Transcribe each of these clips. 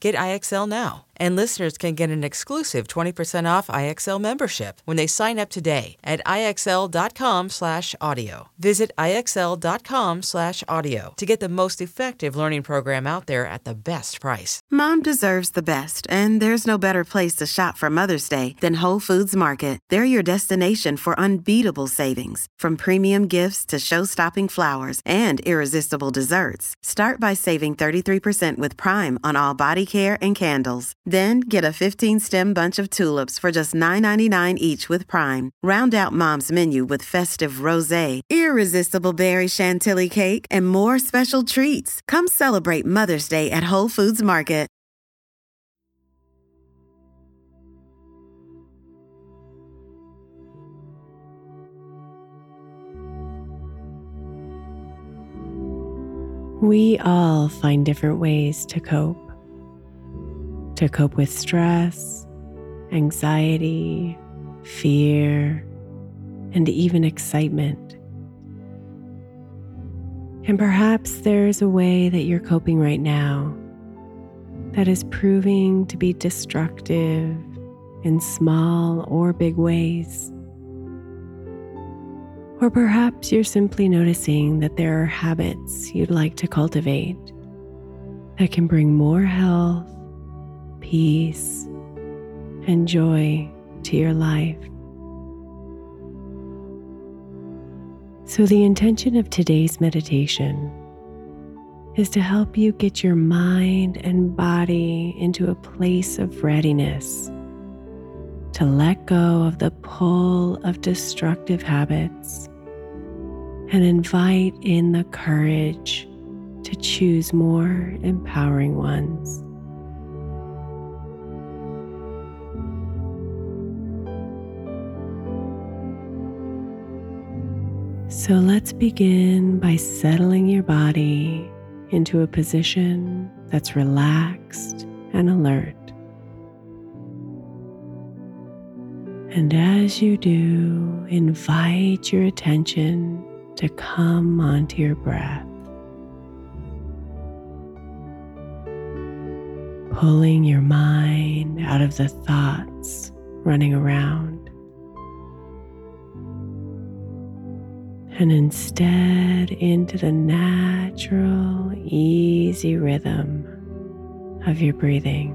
Get IXL now. And listeners can get an exclusive 20% off IXL membership when they sign up today at IXL.com/audio. Visit IXL.com/audio to get the most effective learning program out there at the best price. Mom deserves the best, and there's no better place to shop for Mother's Day than Whole Foods Market. They're your destination for unbeatable savings, from premium gifts to show-stopping flowers and irresistible desserts. Start by saving 33% with Prime on all body care and candles. Then get a 15-stem bunch of tulips for just $9.99 each with Prime. Round out Mom's menu with festive rosé, irresistible berry chantilly cake, and more special treats. Come celebrate Mother's Day at Whole Foods Market. We all find different ways to cope. To cope with stress, anxiety, fear, and even excitement. And perhaps there's a way that you're coping right now that is proving to be destructive in small or big ways. Or perhaps you're simply noticing that there are habits you'd like to cultivate that can bring more health, peace, and joy to your life. So the intention of today's meditation is to help you get your mind and body into a place of readiness to let go of the pull of destructive habits and invite in the courage to choose more empowering ones. So let's begin by settling your body into a position that's relaxed and alert. And as you do, invite your attention to come onto your breath, pulling your mind out of the thoughts running around. And instead into the natural, easy rhythm of your breathing.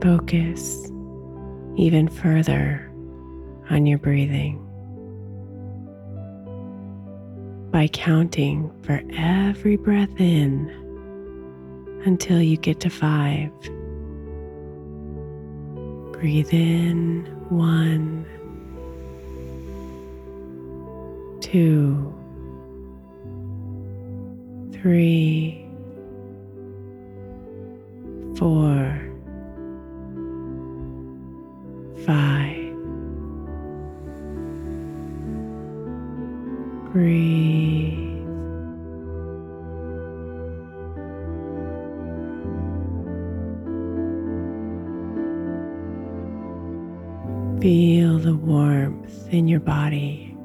Focus even further on your breathing. by counting for every breath in until you get to 5. Breathe in 1, 2, 3, 4, 5. Breathe. Feel the warmth in your body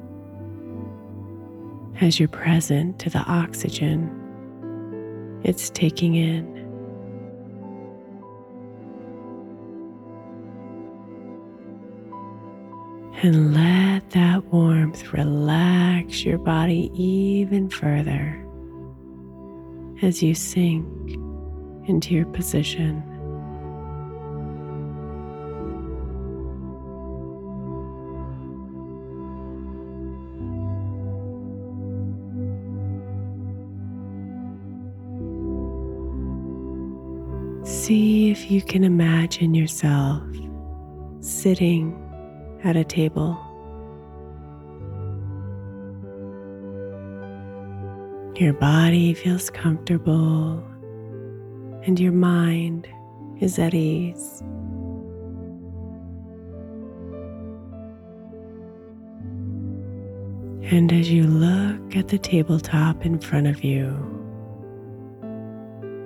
as you're present to the oxygen it's taking in. And let that warmth relax your body even further as you sink into your position. See if you can imagine yourself sitting at a table. Your body feels comfortable and your mind is at ease. And as you look at the tabletop in front of you,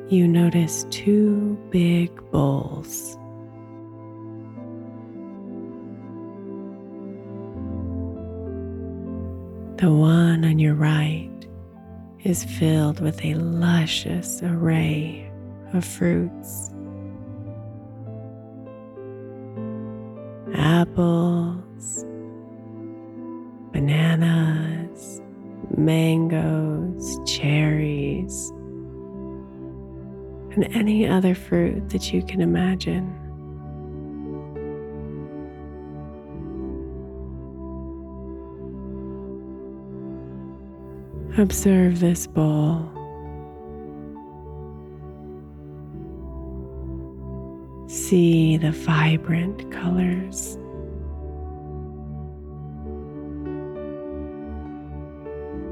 you notice 2 big bowls. The one on your right is filled with a luscious array of fruits. Apples, bananas, mangoes, cherries, and any other fruit that you can imagine. Observe this bowl. See the vibrant colors.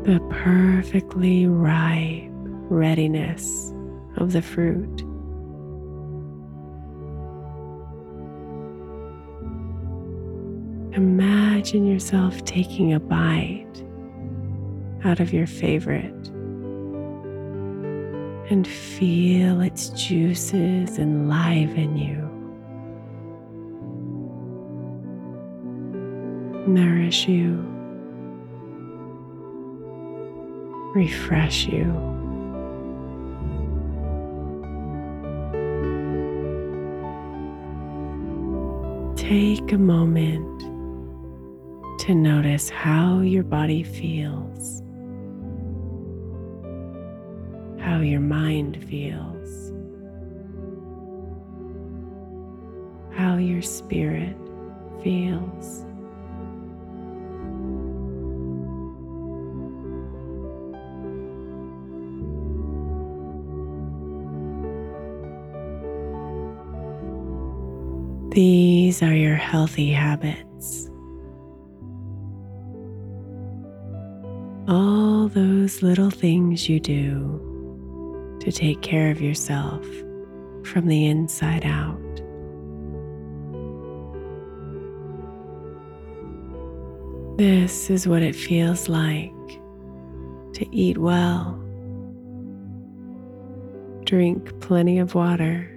The perfectly ripe readiness of the fruit. Imagine yourself taking a bite out of your favorite and feel its juices enliven you, nourish you, refresh you. Take a moment to notice how your body feels, how your mind feels, how your spirit feels. These are your healthy habits. All those little things you do to take care of yourself from the inside out. This is what it feels like to eat well, drink plenty of water,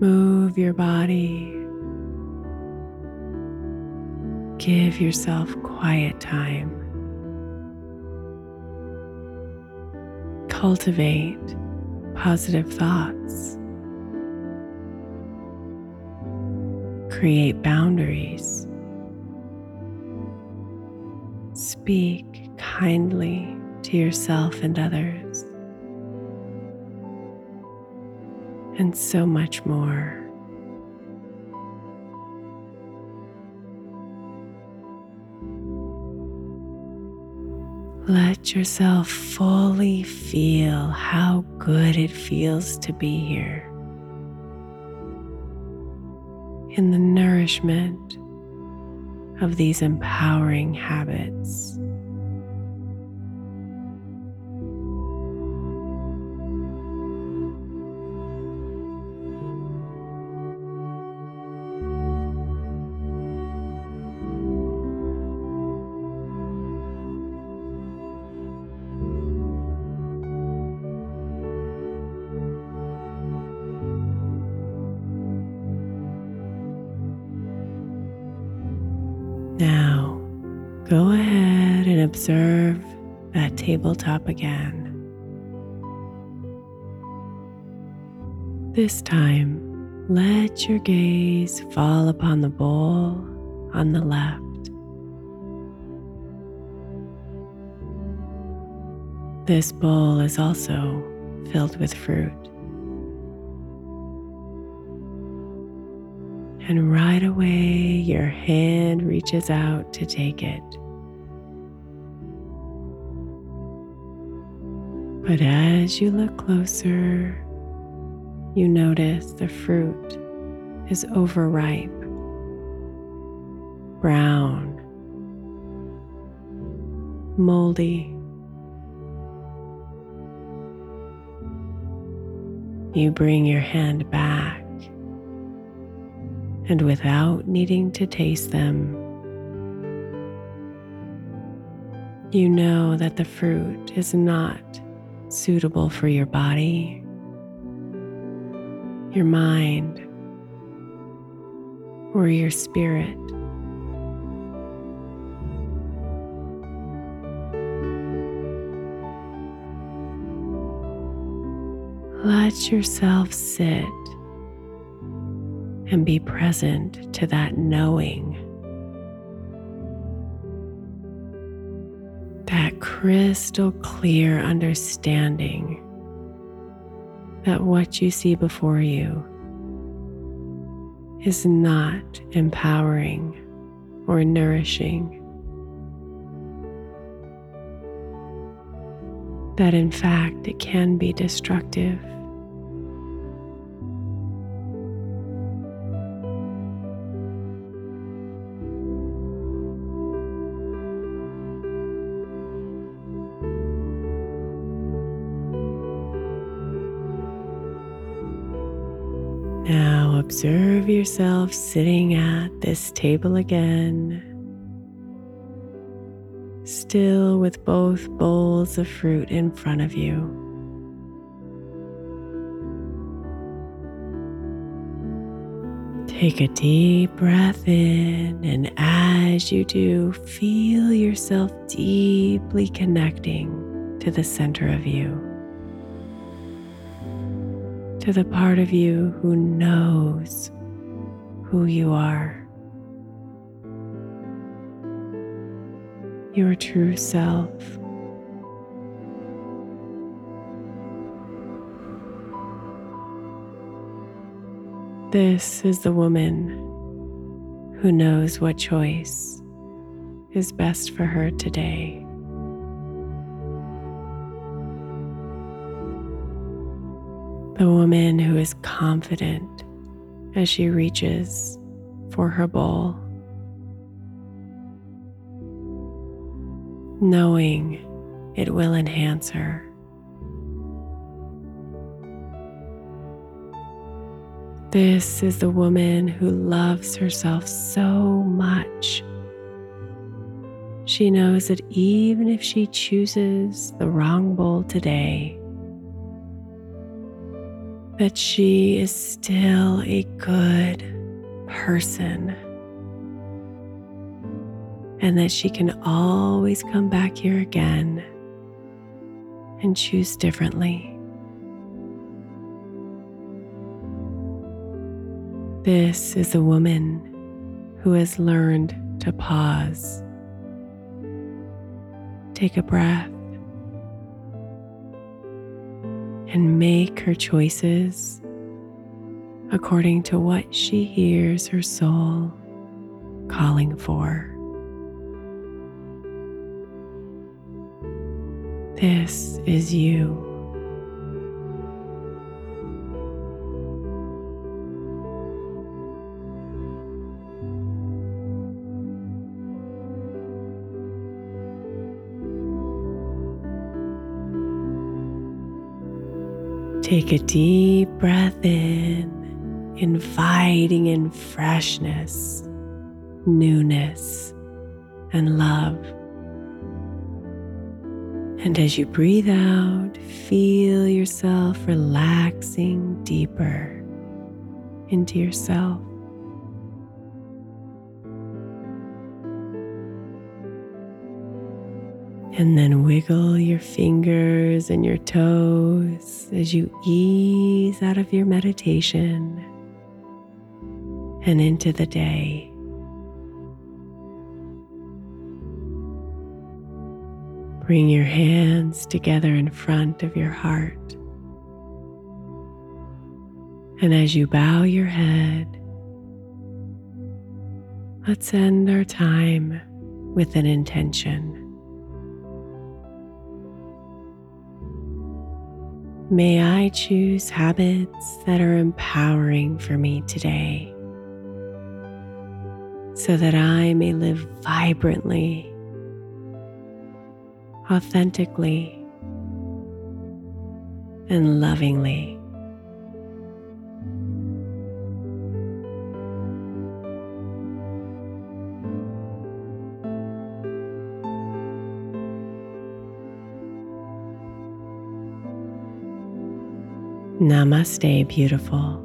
move your body, give yourself quiet time. Cultivate positive thoughts. Create boundaries. Speak kindly to yourself and others. And so much more. Let yourself fully feel how good it feels to be here, in the nourishment of these empowering habits. Now, go ahead and observe that tabletop again. This time, let your gaze fall upon the bowl on the left. This bowl is also filled with fruit. And right away, your hand reaches out to take it. But as you look closer, you notice the fruit is overripe, brown, moldy. You bring your hand back, and without needing to taste them, you know that the fruit is not suitable for your body, your mind, or your spirit. Let yourself sit and be present to that knowing, that crystal clear understanding that what you see before you is not empowering or nourishing, that in fact it can be destructive. Now observe yourself sitting at this table again, still with both bowls of fruit in front of you. Take a deep breath in, and as you do, feel yourself deeply connecting to the center of you, to the part of you who knows who you are, your true self. This is the woman who knows what choice is best for her today. The woman who is confident as she reaches for her bowl, knowing it will enhance her. This is the woman who loves herself so much. She knows that even if she chooses the wrong bowl today, that she is still a good person, and that she can always come back here again and choose differently. This is a woman who has learned to pause, take a breath, and make her choices according to what she hears her soul calling for. This is you. Take a deep breath in, inviting in freshness, newness, and love. And as you breathe out, feel yourself relaxing deeper into yourself. And then wiggle your fingers and your toes as you ease out of your meditation and into the day. Bring your hands together in front of your heart. And as you bow your head, let's end our time with an intention. May I choose habits that are empowering for me today, so that I may live vibrantly, authentically, and lovingly. Namaste, beautiful.